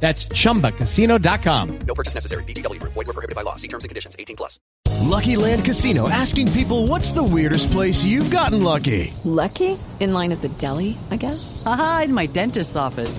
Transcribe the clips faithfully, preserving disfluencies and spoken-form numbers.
That's chumba casino dot com. No purchase necessary. V G W Group. Void where prohibited by law. See terms and conditions. eighteen plus. Lucky Land Casino. Asking people, what's the weirdest place you've gotten lucky? Lucky? In line at the deli, I guess? Aha, in my dentist's office.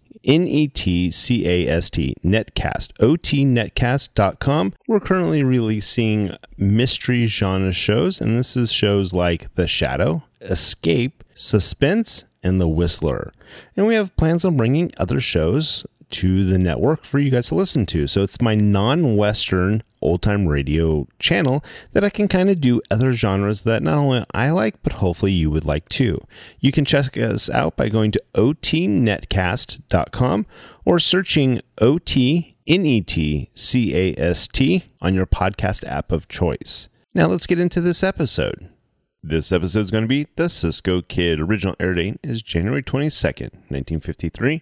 N E T C A S T, Netcast, O T netcast dot com. We're currently releasing mystery genre shows, and this is shows like The Shadow, Escape, Suspense, and The Whistler. And we have plans on bringing other shows to the network for you guys to listen to. So it's my non-Western old-time radio channel that I can kind of do other genres that not only I like, but hopefully you would like too. You can check us out by going to O T netcast dot com or searching O T N E T C A S T on your podcast app of choice. Now let's get into this episode. This episode is going to be The Cisco Kid. Original air date is January twenty-second, nineteen fifty-three.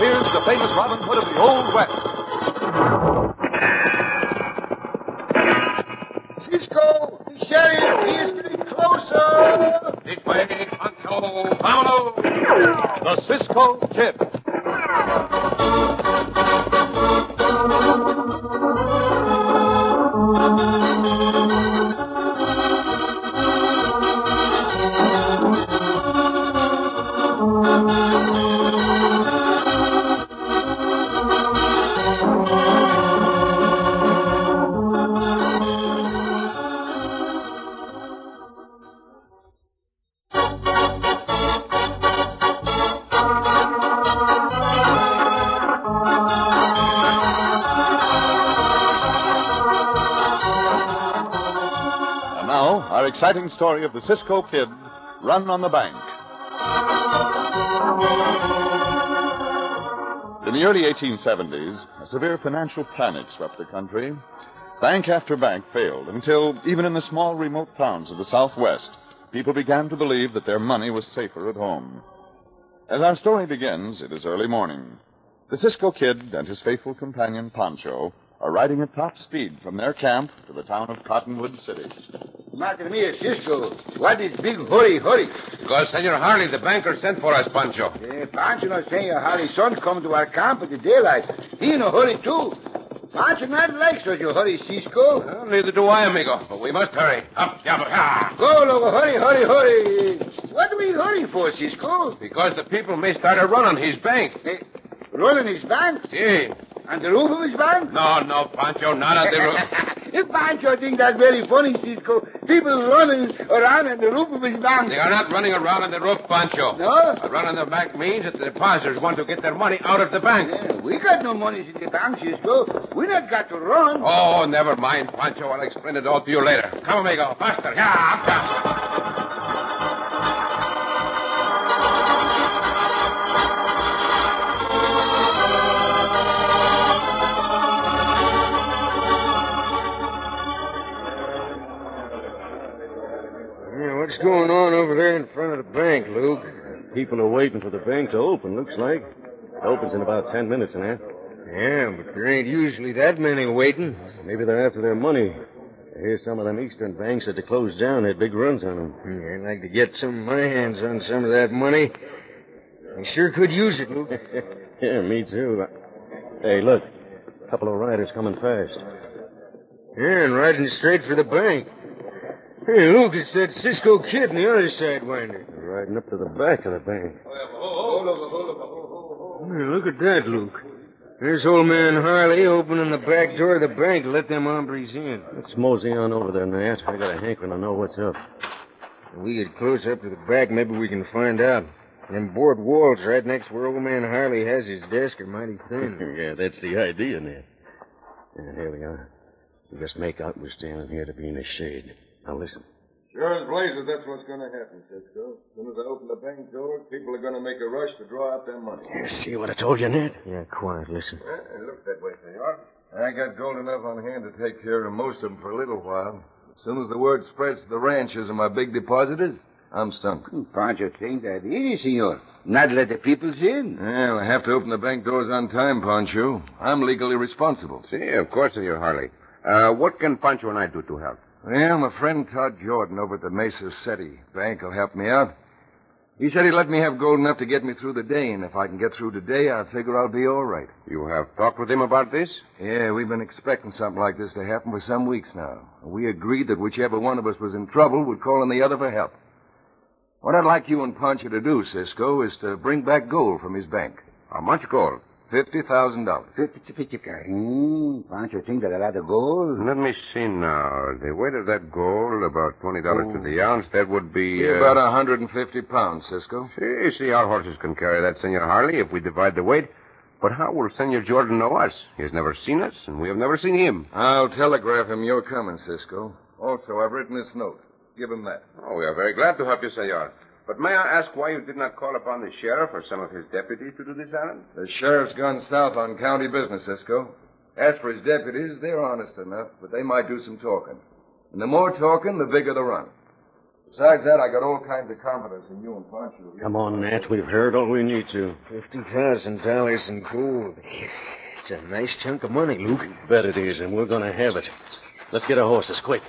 Here's the famous Robin Hood of the Old West. Cisco, the sheriff, he is getting closer. This way, Pancho, Paolo, the Cisco Kid. Exciting story of the Cisco Kid, Run on the Bank. In the early eighteen seventies, a severe financial panic swept the country. Bank after bank failed until, even in the small remote towns of the Southwest, people began to believe that their money was safer at home. As our story begins, it is early morning. The Cisco Kid and his faithful companion, Pancho, are riding at top speed from their camp to the town of Cottonwood City. Martin me, Cisco. What is big hurry, hurry? Because Senor Harley, the banker, sent for us, Pancho. Eh, Pancho no Senor Harley's son come to our camp at the daylight. He in a hurry, too. Pancho not like such a hurry, Cisco. Well, neither do I, amigo. But we must hurry. Up, yabba. Go, Lobo. Hurry, hurry, hurry. What do we hurry for, Cisco? Because the people may start a run on his bank. Eh, run on his bank? Si. On the roof of his bank? No, no, Pancho, not on the roof. If Pancho thinks that's very funny, Cisco, people running around on the roof of his bank. They are not running around on the roof, Pancho. No? A run on the bank means that the depositors want to get their money out of the bank. Yeah, we got no money in the bank, Cisco. We not got to run. Oh, never mind, Pancho. I'll explain it all to you later. Come, amigo, faster. Yeah, what's going on over there in front of the bank, Luke? People are waiting for the bank to open, looks like. It opens in about ten minutes, in there. Yeah, but there ain't usually that many waiting. Maybe they're after their money. I hear some of them eastern banks that are closed down had big runs on them. Yeah, I'd like to get some of my hands on some of that money. I sure could use it, Luke. Yeah, me too. Hey, look. A couple of riders coming fast. Yeah, and riding straight for the bank. Hey, Luke, it's that Cisco Kid on the other sidewinder. Riding up to the back of the bank. Hey, look at that, Luke. There's old man Harley opening the back door of the bank to let them hombres in. Let's mosey on over there, Nat. I got a hankering to know what's up. If we get close up to the back, maybe we can find out. Them board walls right next where old man Harley has his desk are mighty thin. Yeah, that's the idea, Nat. Yeah, here we are. We just make out we're standing here to be in the shade. Now, listen. Sure as blazes, that's what's going to happen, Cisco. As soon as I open the bank door, people are going to make a rush to draw out their money. You see what I told you, Ned? Yeah, quiet. Listen. Uh, look that way, senor. I got gold enough on hand to take care of most of them for a little while. As soon as the word spreads to the ranchers and my big depositors, I'm sunk. Pancho think that easy, senor. Not let the people in. Well, I have to open the bank doors on time, Pancho. I'm legally responsible. See, si, of course, Senor Harley. Uh, what can Pancho and I do to help? Well, my friend Todd Jordan over at the Mesa City Bank will help me out. He said he'd let me have gold enough to get me through the day, and if I can get through today, I figure I'll be all right. You have talked with him about this? Yeah, we've been expecting something like this to happen for some weeks now. We agreed that whichever one of us was in trouble would call on the other for help. What I'd like you and Pancho to do, Cisco, is to bring back gold from his bank. How much gold? Fifty thousand dollars. Fifty, fifty, Hmm, Pancho think that a lot of gold? Let me see now. The weight of that gold, about twenty dollars oh. to the ounce, that would be... Uh... About a hundred and fifty pounds, Cisco. See, see, our horses can carry that, Senor Harley, if we divide the weight. But how will Senor Jordan know us? He has never seen us, and we have never seen him. I'll telegraph him you're coming, Cisco. Also, I've written this note. Give him that. Oh, we are very glad to help you, Senor. But may I ask why you did not call upon the sheriff or some of his deputies to do this errand? The sheriff's gone south on county business, Cisco. As for his deputies, they're honest enough, but they might do some talking. And the more talking, the bigger the run. Besides that, I got all kinds of confidence in you and Pancho. Come on, Nat. We've heard all we need to. Fifty thousand dollars in gold. It's a nice chunk of money, Luke. You bet it is, and we're going to have it. Let's get our horses, quick.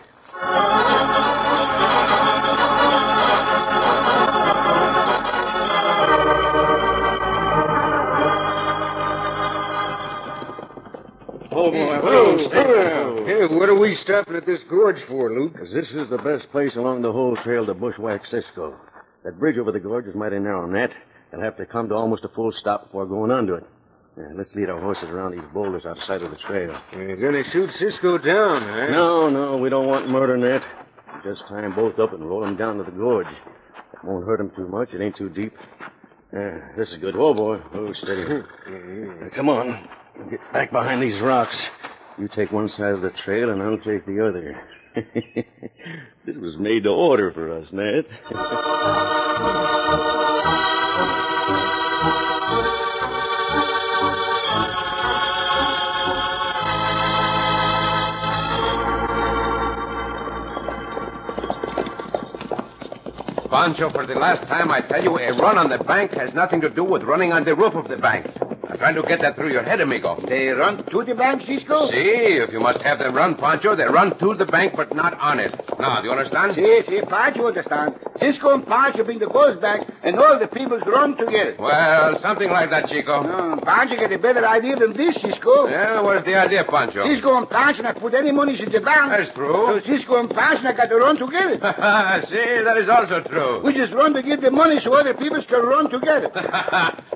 Hey, what are we stopping at this gorge for, Luke? Because this is the best place along the whole trail to bushwhack Cisco. That bridge over the gorge is mighty narrow, Nat. They'll have to come to almost a full stop before going onto it. Yeah, let's lead our horses around these boulders outside of the trail. You're going to shoot Cisco down, eh? No, no, we don't want murder, Nat. Just tie them both up and roll them down to the gorge. It won't hurt them too much. It ain't too deep. Yeah, this is good. Whoa, boy. Oh, steady. Yeah, come on. Get back behind these rocks. You take one side of the trail, and I'll take the other. This was made to order for us, Ned. Bonjo, for the last time, I tell you, a run on the bank has nothing to do with running on the roof of the bank. I'm trying to get that through your head, amigo. They run to the bank, Cisco? Si, if you must have them run, Pancho, they run to the bank, but not on it. Now, do you understand? Si, si, Pancho understand. Cisco and Pancho bring the boys back, and all the peoples run together. Well, something like that, Chico. No, Pancho get a better idea than this, Cisco. Yeah, what's the idea, Pancho? Cisco and Pancho not put any money in the bank. That's true. So Cisco and Pancho not got to run together. See, that is also true. We just run to get the money so other peoples can run together.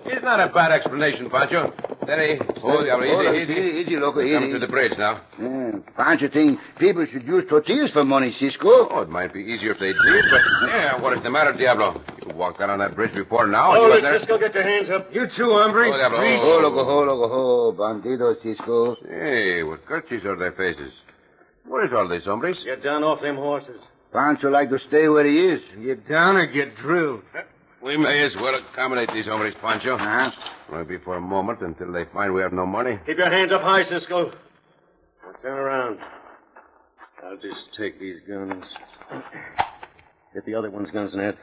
It's not a bad explanation, Pancho. Pancho, Terry, hold your easy, easy, easy, loco, easy. Come to the bridge now. Mm, Pancho think people should use tortillas for money, Cisco. Oh, it might be easier if they did, but yeah, what is the matter, Diablo? You walked out on that bridge before now. Hold it, Cisco, get your hands up. You too, hombre. Oh, Diablo. Oh, loco, ho, loco, ho, bandido, Cisco. Hey, what curtsies are their faces? Where is all this, hombres? Get down off them horses. Pancho like to stay where he is. Get down or get drilled. We may as well accommodate these hombres, Pancho. Huh? Maybe for a moment until they find we have no money. Keep your hands up high, Cisco. Now turn around. I'll just take these guns. Get the other one's guns, Ned.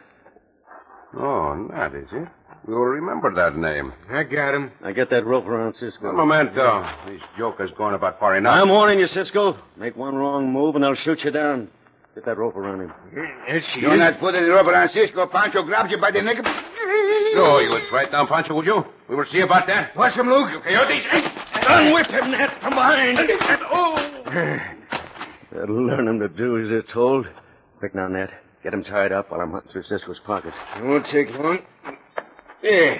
Oh, Ned, is it? We will remember that name. I got him. Now get that rope around, Cisco. Well, momento. This joker's going about far enough. I'm warning you, Cisco. Make one wrong move and I'll shoot you down. Get that rope around him. Yes, she You're is. Not putting the rope around Cisco. Pancho grabbed you by the neck. So you would strike down Pancho, would you? We will see about that. Watch him, Luke. You coyotes. Run with him, Ned, from behind. Oh! That'll learn him to do as they're told. Quick now, Ned. Get him tied up while I'm hunting through Cisco's pockets. It won't take long. Yeah.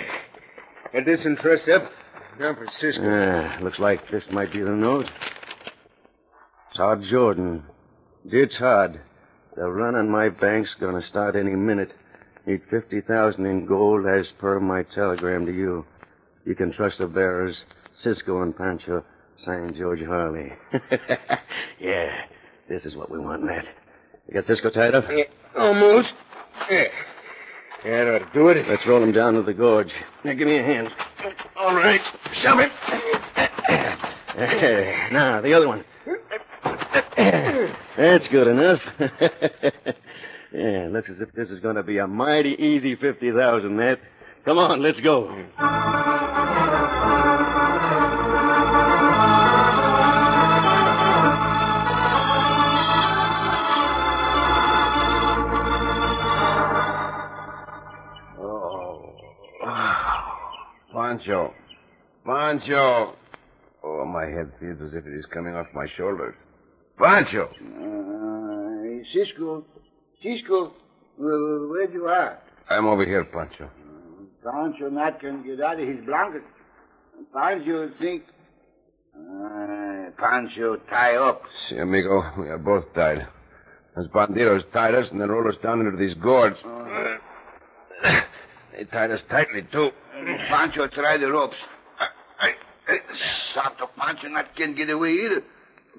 Get this and trussed up. Now for Cisco. Ah, looks like this might be the note. Todd Jordan. Dear Todd, the run on my bank's gonna start any minute. Need fifty thousand in gold as per my telegram to you. You can trust the bearers, Cisco and Pancho, signed George Harley. Yeah, this is what we want, Matt. You got Cisco tied up? Yeah, almost. Yeah. Yeah, that ought to do it. Let's roll him down to the gorge. Now, give me a hand. All right. Shove him. Now, the other one. That's good enough. Yeah, looks as if this is going to be a mighty easy fifty thousand, Matt. Come on, let's go. Oh. Pancho. Pancho. Oh, my head feels as if it is coming off my shoulders. Pancho! Uh, Cisco, Cisco, where, where you are? I'm over here, Pancho. Uh, Pancho not can get out of his blanket. Pancho think... Uh, Pancho tie up. Si, amigo, we are both tied. Those bandidos tied us and then rolled us down into these gourds. Uh, they tied us tightly, too. Uh, Pancho try the ropes. Uh, uh, Santo Pancho not can get away either.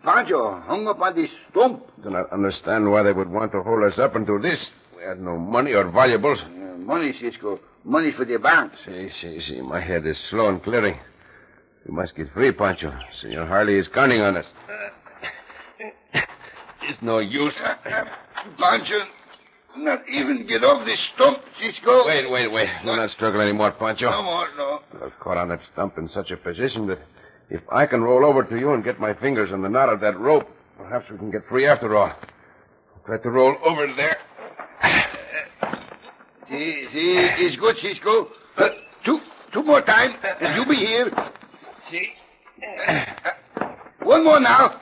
Pancho hung up on this stump. I do not understand why they would want to hold us up until this. We had no money or valuables. Uh, money, Cisco. Money for the bank. Si, si, si. My head is slow and clearing. We must get free, Pancho. Senor Harley is counting on us. Uh, it's no use. Uh, uh, Pancho, not even get off this stump, Cisco. Wait, wait, wait. Do not struggle anymore, Pancho. No more, no. I've caught on that stump in such a position that... If I can roll over to you and get my fingers on the knot of that rope, perhaps we can get free after all. I'll try to roll over there. See, see, it's good, Cisco. Uh, two, two more times, and you'll be here. See? One more now.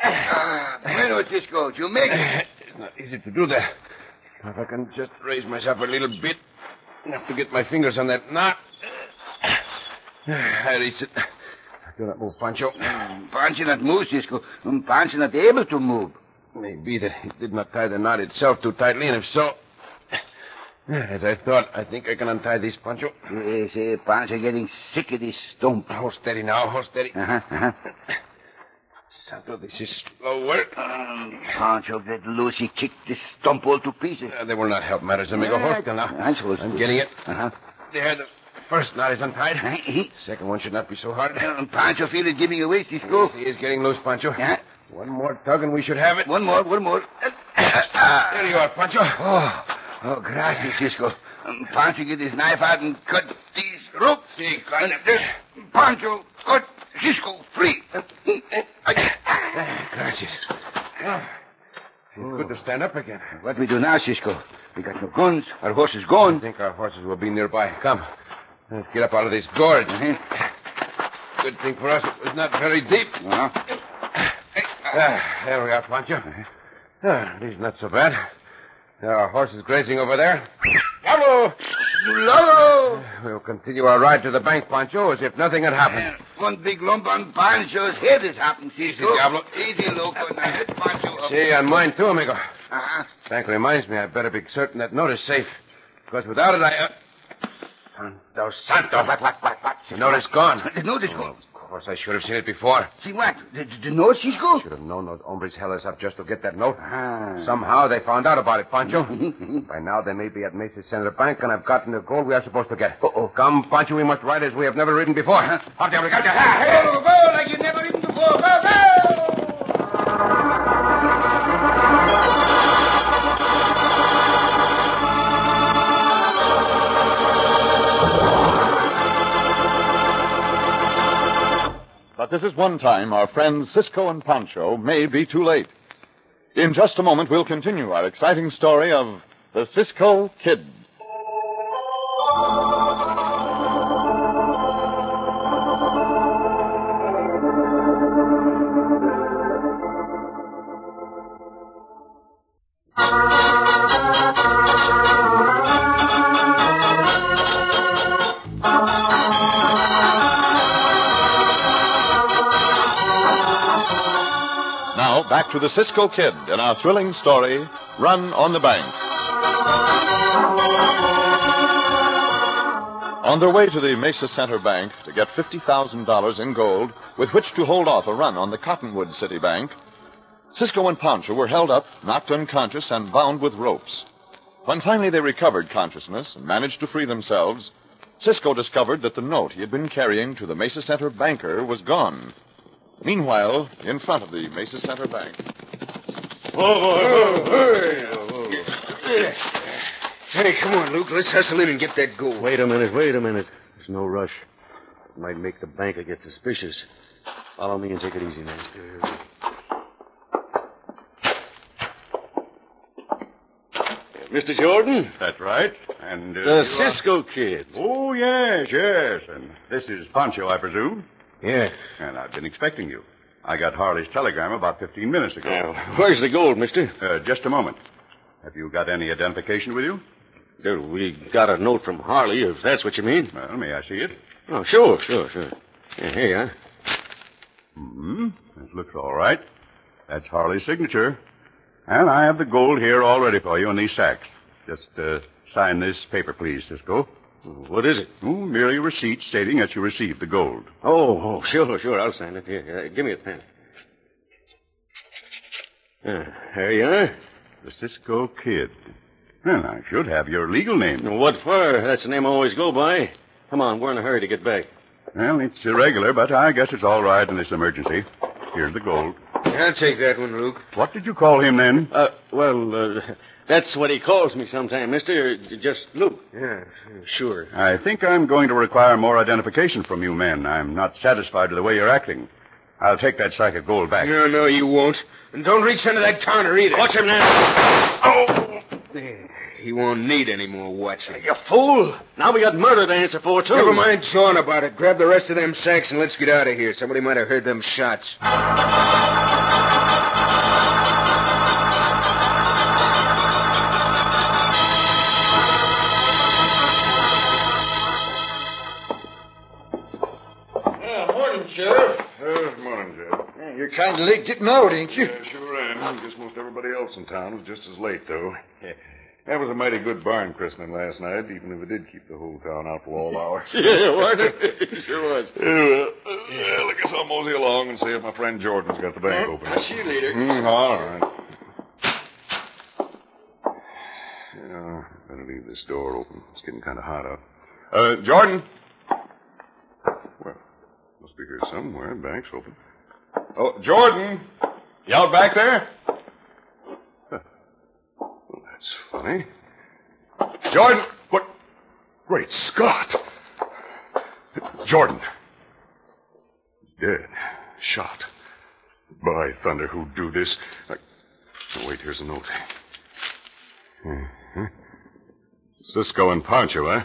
Ah, bueno, Cisco, you make it. It's not easy to do that. If I can just raise myself a little bit, enough to get my fingers on that knot. I reach it. Do not move, Pancho. Um, Pancho not move, Cisco. Um, Pancho not able to move. Maybe that he did not tie the knot itself too tightly, and if so... As I thought, I think I can untie this, Pancho. See, see, Pancho getting sick of this stump. Hold steady now, hold steady. Uh-huh, uh-huh. Santo, this is slow work. Um, Pancho get loose. He kicked this stump all to pieces. Uh, they will not help matters, amigo. Uh, hold still now. I'm supposed I'm to. getting it. Uh-huh. There, the... First knot is untied. The second one should not be so hard. Uh, Pancho feel it giving away, Cisco. He is getting loose, Pancho. Yeah. One more tug and we should have it. One more, one more. There you are, Pancho. Oh, Oh, gracias, Cisco. Pancho, get his knife out and cut these ropes. Sí, kind of this. Pancho, cut Cisco free. Gracias. It's good to stand up again. What we do now, Cisco? We got no guns. Our horse is gone. I think our horses will be nearby. Come. Let's get up out of this gorge. Mm-hmm. Good thing for us it was not very deep. No. Ah, there we are, Pancho. Mm-hmm. Ah, these not so bad. There are horses grazing over there. Lolo! Lolo! We'll continue our ride to the bank, Pancho, as if nothing had happened. Uh, one big lump on Pancho's head has happened, Cisco. Easy, Diablo. Easy, loco. Now hit Pancho up. See, and mine too, amigo. Uh-huh. Bank reminds me I'd better be certain that note is safe. Because without it, I... Uh... Santo Santo! What, what, what, what? The note is gone. The note is gone. Oh, of course, I should have seen it before. See what? The, the, the note, Cisco? Should have known those hombres held us up just to get that note. Ah. Somehow they found out about it, Pancho. By now they may be at Mesa Center Bank, and I've gotten the gold we are supposed to get. Uh-oh. Come, Pancho, we must ride as we have never ridden before. Huh? Up there, we got you. Go, go, like you've never ridden before. Go, go! But this is one time our friends Cisco and Pancho may be too late. In just a moment, we'll continue our exciting story of the Cisco Kid. Back to the Cisco Kid and our thrilling story, Run on the Bank. On their way to the Mesa Center Bank to get fifty thousand dollars in gold with which to hold off a run on the Cottonwood City Bank, Cisco and Pancho were held up, knocked unconscious, and bound with ropes. When finally they recovered consciousness and managed to free themselves, Cisco discovered that the note he had been carrying to the Mesa Center banker was gone. Meanwhile, in front of the Mesa Center Bank. Whoa, whoa, whoa, whoa. Hey, come on, Luke. Let's hustle in and get that gold. Wait a minute, wait a minute. There's no rush. It might make the banker get suspicious. Follow me and take it easy, man. Mister Jordan? That's right. And uh, the Cisco are... Kid. Oh, yes, yes. And this is Pancho, I presume. Yes. And I've been expecting you. I got Harley's telegram about fifteen minutes ago. Now, where's the gold, mister? Uh, just a moment. Have you got any identification with you? We got a note from Harley, if that's what you mean. Well, may I see it? Oh, sure, sure, sure. Yeah, here you are. Hmm. This looks all right. That's Harley's signature. And I have the gold here all ready for you in these sacks. Just uh, sign this paper, please, Cisco. What is it? Oh, merely a receipt stating that you received the gold. Oh, oh, sure, sure. I'll sign it. Here, uh, give me a pen. Uh, there you are. The Cisco Kid. Well, I should have your legal name. What for? That's the name I always go by. Come on, we're in a hurry to get back. Well, it's irregular, but I guess it's all right in this emergency. Here's the gold. I'll take that one, Luke. What did you call him then? Uh, well, uh... That's what he calls me sometime, mister. Just Luke. Yeah, sure. I think I'm going to require more identification from you men. I'm not satisfied with the way you're acting. I'll take that sack of gold back. No, no, you won't. And don't reach under that counter either. Watch him now. Oh! He won't need any more watching. You fool! Now we got murder to answer for, too. Never mind jawing about it. Grab the rest of them sacks and let's get out of here. Somebody might have heard them shots. Sheriff? Uh, morning, Sheriff. Yeah, you're kind of late getting out, ain't you? Yeah, sure am. I guess most everybody else in town was just as late, though. Yeah. That was a mighty good barn christening last night, even if it did keep the whole town out for all hours. Yeah, wasn't it? Sure was. Yeah, uh, yeah, I guess I'll mosey along and see if my friend Jordan's got the bank uh, open. I'll see you later. Mm, all right. Yeah, better leave this door open. It's getting kind of hot out. Uh, Jordan? Be here somewhere. Bank's open. Oh, Jordan! You out back there? Huh. Well, that's funny. Jordan! What? Great Scott! Jordan. Dead. Shot. By thunder, who'd do this? I... Oh, wait, here's a note. Mm-hmm. Cisco and Pancho, eh?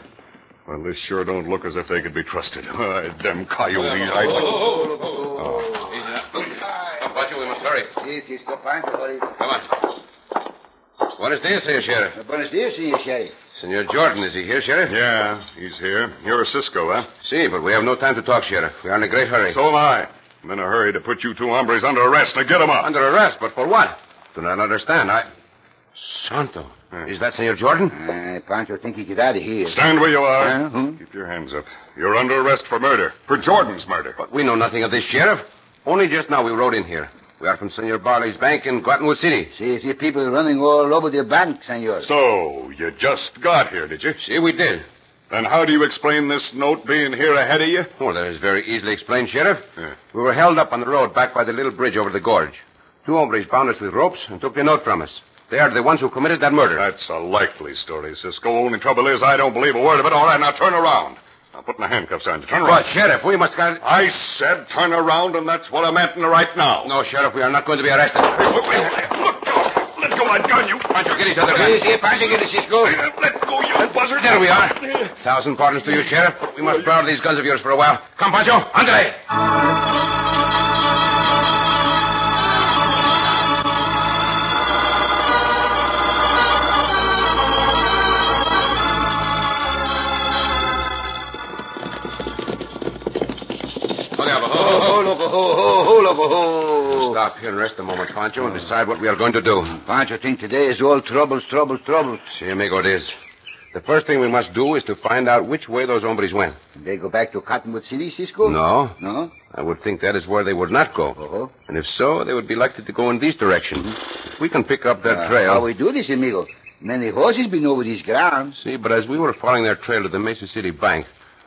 Well, this sure don't look as if they could be trusted. Uh, them coyotes, I... Oh, oh, oh, oh. oh. Easy now. Pancho, we must hurry. Sí, Cisco, Pancho, hurry. Come on. Buenos dias, Senor Sheriff. Buenos dias, Senor Sheriff. Senor Jordan, is he here, Sheriff? Yeah, he's here. You're a Cisco, eh? See, si, but we have no time to talk, Sheriff. We're in a great hurry. So am I. I'm in a hurry to put you two hombres under arrest and get them up. Under arrest? But for what? Do not understand. I... Santo. Uh, is that Senor Jordan? Uh, Pancho, think he get out of here. Stand where you are. Uh, hmm? Keep your hands up. You're under arrest for murder. For Jordan's murder. But we know nothing of this, Sheriff. Only just now we rode in here. We are from Senor Barley's bank in Cottonwood City. See, see people running all over the bank, Senor. So, you just got here, did you? See, we did. Then how do you explain this note being here ahead of you? Oh, that is very easily explained, Sheriff. Yeah. We were held up on the road back by the little bridge over the gorge. Two hombres bound us with ropes and took the note from us. They are the ones who committed that murder. That's a likely story, Cisco. Only trouble is I don't believe a word of it. All right, now turn around. I'm putting the handcuffs on you. Turn around. But, Sheriff, we must... Got... I said turn around, and that's what I meant right now. No, Sheriff, we are not going to be arrested. Hey, look, look, go. Let go my gun, you... Pancho, get his other gun. Hey, Pancho, get it, Cisco. Let go, you buzzard. There we are. A thousand pardons to you, Sheriff, but we must borrow these guns of yours for a while. Come, Pancho, andre. Stop here and rest a moment, Pancho, and decide what we are going to do. Pancho, think today is all troubles, troubles, troubles. Si, amigo, it is. The first thing we must do is to find out which way those hombres went. They go back to Cottonwood City, Cisco? No. No? I would think that is where they would not go. Uh-huh. And if so, they would be likely to go in this direction. Mm-hmm. If we can pick up their uh, trail... How we do this, amigo? Many horses been over this ground. See, si, but as we were following their trail to the Mesa City Bank,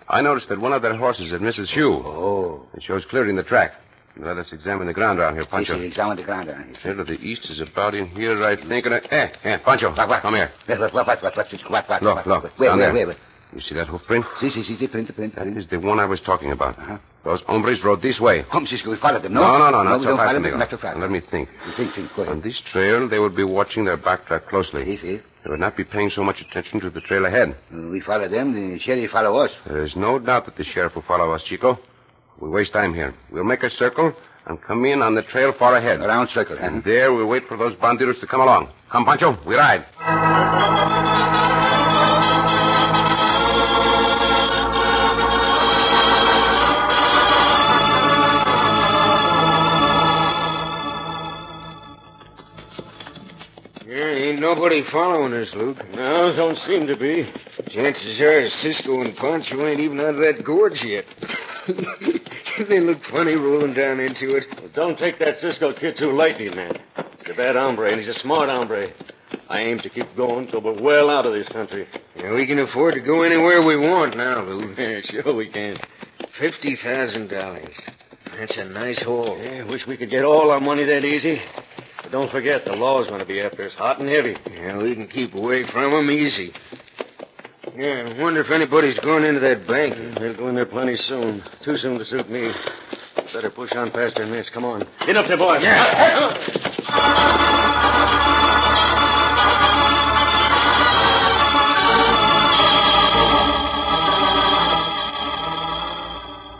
I noticed that one of their horses had missed his shoe. Oh. It shows clearly in the track. Let us examine the ground around here, Pancho. Yes, examine the ground around here. Here to the east is about in here, I think. Eh, eh, hey, Pancho, what, what? Come here. What, what, what, what, what, what, what? Look, look, wait, down wait, there. Wait, wait. You see that hoof print? See, si, see, si, see, si, the print, the print. That is the one I was talking about. Uh-huh. Those hombres rode this way. Come, Cisco, we followed them, no? No, no, no, no not so fast, amigo. Let me think. You think, think, go ahead. On this trail, they would be watching their backtrack closely. See, si, see. Si. They would not be paying so much attention to the trail ahead. We follow them, the sheriff follow us. There is no doubt that the sheriff will follow us, Chico. We waste time here. We'll make a circle and come in on the trail far ahead. A round circle, huh? And there we'll wait for those bandidos to come along. Come, Pancho, we ride. Yeah, ain't nobody following us, Luke. No, don't seem to be. Chances are Cisco and Pancho ain't even out of that gorge yet. They look funny rolling down into it. Well, don't take that Cisco kid too lightly, man. He's a bad hombre, and he's a smart hombre. I aim to keep going till we're well out of this country. Yeah, we can afford to go anywhere we want now, Lou. Yeah, sure we can. fifty thousand dollars. That's a nice haul. Yeah, wish we could get all our money that easy. But don't forget, the law's going to be after us hot and heavy. Yeah, we can keep away from them easy. Yeah, I wonder if anybody's going into that bank. Yeah, they'll go in there plenty soon. Too soon to suit me. Better push on past their nets. Come on. Get up there, boys. Yeah.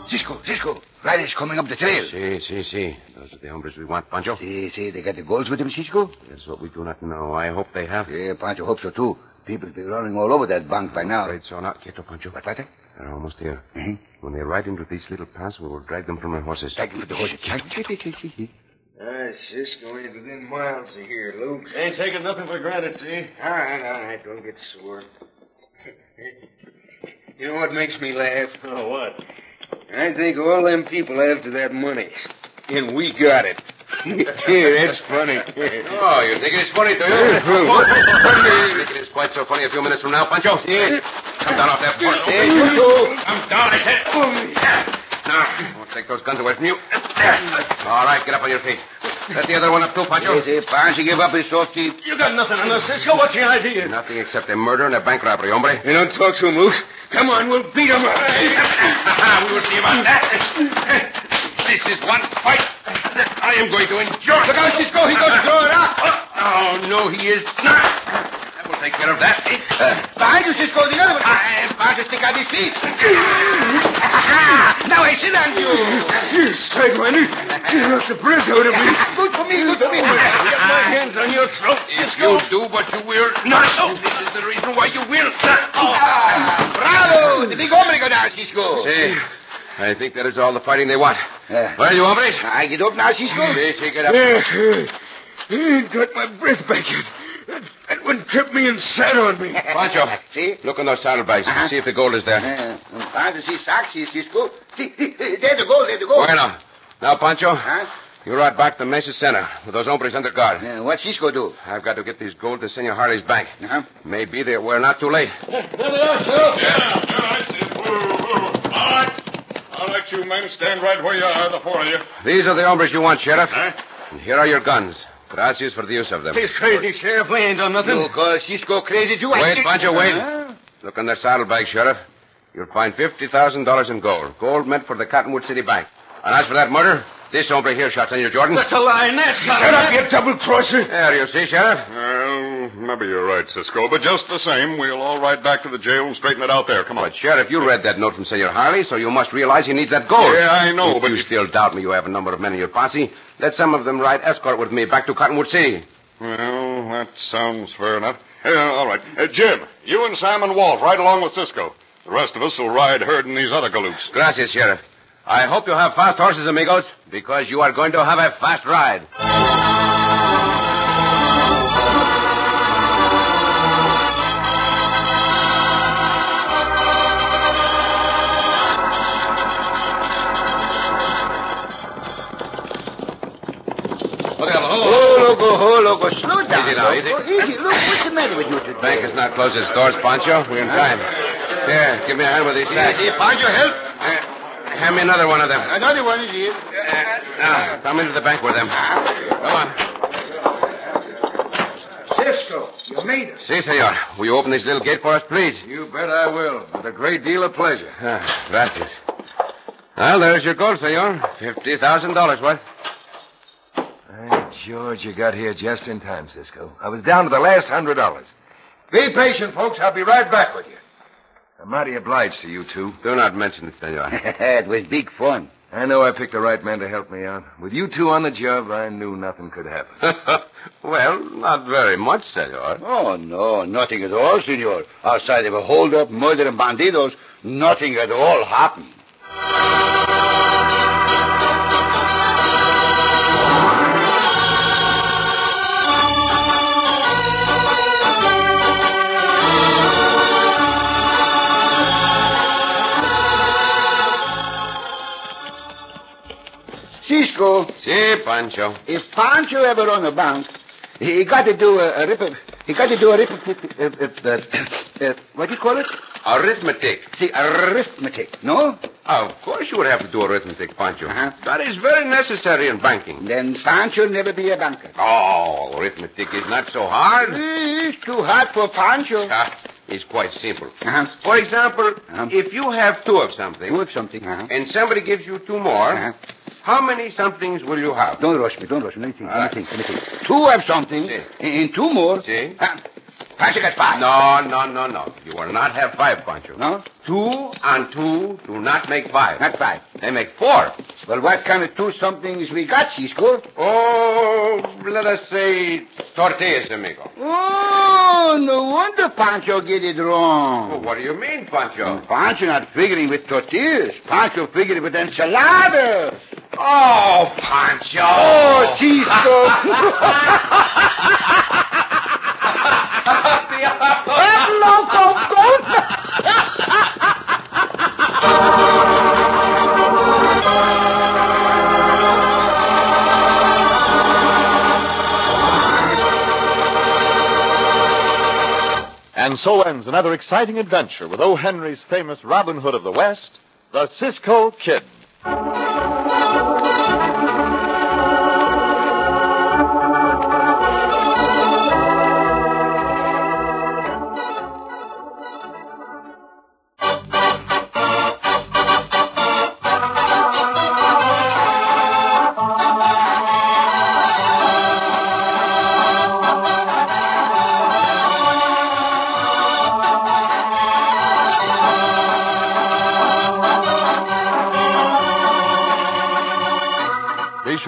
Cisco, Cisco. Riders coming up the trail. See, si, see, si, see. Si. Those are the hombres we want, Pancho. See, si, see. Si. They got the golds with them, Cisco? That's what we do not know. I hope they have. Yeah, Pancho, hope so, too. People be running all over that bank by now. Right, so not Quieto, Pancho. What's that? They're almost here. Mm-hmm. When they ride into these little paths, we will drag them from their horses. Drag them from the horses. Ah, Cisco ain't within miles of here, Luke. Ain't taking nothing for granted, see? All right, all right. Don't get sore. You know what makes me laugh? Oh, what? I think all them people after that money. And we got it. Yeah, that's funny. Oh, you think it's funny, do you? You think it is quite so funny a few minutes from now, Pancho? Yeah. Come down off that horse. There you go. Come down, I said. Now, I won't take those guns away from you. All right, get up on your feet. Let the other one up too, Pancho. Easy, Pancho. Give up his soft teeth. You got nothing on us, Cisco. What's the idea? Nothing except a murder and a bank robbery, hombre. You don't talk so, Moose. Come on, we'll beat him. We will see about that. This is one fight that I am going to enjoy. Look out, Cisco. He goes to draw it up. Oh, no, he is not. We'll take care of that. Uh, behind you, Cisco, the other one. I Pancho, think I see. Now I sit on you. You strike, Manny. You knocked the breath out of me. Good for me, good for me. Get my hands on your throat, Cisco. If you do, but you will not. Oh. This is the reason why you will not. Oh. Ah, bravo. The big hombre go down, Cisco. See, I think that is all the fighting they want. Uh, Where are you, hombres? I get up now, Cisco. Yes, I get up. I ain't got my breath back yet. That one tripped me and sat on me. Pancho, see? Look on those saddlebags. Uh-huh. See if the gold is there. Uh, Pancho, see, Saxi, Cisco. See, there's the gold, there's the gold. Bueno. Now, Pancho, huh? You ride back to Mesa Center with those hombres under guard. Uh, what's Cisco do? I've got to get these gold to Senor Harley's bank. Uh-huh. Maybe they were not too late. There they are, sir. Yeah, yeah, I see. All right. I'll let you men stand right where you are, the four of you. These are the hombres you want, Sheriff. Huh? And here are your guns. Gracias for the use of them. He's crazy, Sheriff. We ain't done nothing. You call Cisco crazy, too? Wait, Pancho, wait. Uh-huh. Look on their saddlebag, Sheriff. You'll find fifty thousand dollars in gold. Gold meant for the Cottonwood City Bank. And as for that murder, this hombre here shot Senor Jordan. That's a lie, that's not. Shut up, you double-crosser. There you see, Sheriff. Well, maybe you're right, Cisco, but just the same, we'll all ride back to the jail and straighten it out there. Come on. But, Sheriff, you read that note from Senor Harley, so you must realize he needs that gold. Yeah, I know, if but... you still doubt me, you have a number of men in your posse. Let some of them ride escort with me back to Cottonwood City. Well, that sounds fair enough. Uh, all right. Uh, Jim, you and Sam and Walt ride along with Cisco. The rest of us will ride herd in these other galoots. Gracias, Sheriff. I hope you have fast horses, amigos, because you are going to have a fast ride. Oh, loco, slow down. Easy now, easy. Easy. Look, what's the matter with you today? Bank has not closed its doors, Pancho. We're in time. Here, give me a hand with these sacks. Easy, Pancho, help. Uh, hand me another one of them. Another one, easy. Uh, now, come into the bank with them. Come on. Cisco, you made us. Si, senor. Will you open this little gate for us, please? You bet I will, with a great deal of pleasure. Ah, gracias. Well, there's your gold, senor. fifty thousand dollars, what? George, you got here just in time, Cisco. I was down to the last hundred dollars. Be patient, folks. I'll be right back with you. I'm mighty obliged to you two. Do not mention it, senor. It was big fun. I know I picked the right man to help me out. With you two on the job, I knew nothing could happen. Well, not very much, senor. Oh, no, nothing at all, senor. Outside of a hold-up, murder, and bandidos, nothing at all happened. Cisco. Si, Pancho. If Pancho ever run a bank, he got to do a, a rip. He got to do a rip. Uh, uh, uh, what do you call it? Arithmetic. See, arithmetic. No. Oh, of course you would have to do arithmetic, Pancho. Uh-huh. That is very necessary in banking. Then Pancho will never be a banker. Oh, arithmetic is not so hard. It's too hard for Pancho. Ah. It's quite simple. Uh-huh. For example, uh-huh. if you have two of something... Two of something, uh-huh. And somebody gives you two more, uh-huh. how many somethings will you have? Don't rush me, don't rush me. Let me think, let me think, let me think. Two of something, si. and two more... Si. Uh, Pancho got five. No, no, no, no. You will not have five, Pancho. No? Two and two do not make five. Not five. They make four. Well, what kind of two somethings we got, Cisco? Oh, let us say tortillas, amigo. Oh, no wonder Pancho get it wrong. Well, what do you mean, Pancho? Pancho not figuring with tortillas. Pancho figuring with enchiladas. Oh, Pancho. Oh, Cisco. And so ends another exciting adventure with O. Henry's famous Robin Hood of the West, the Cisco Kid.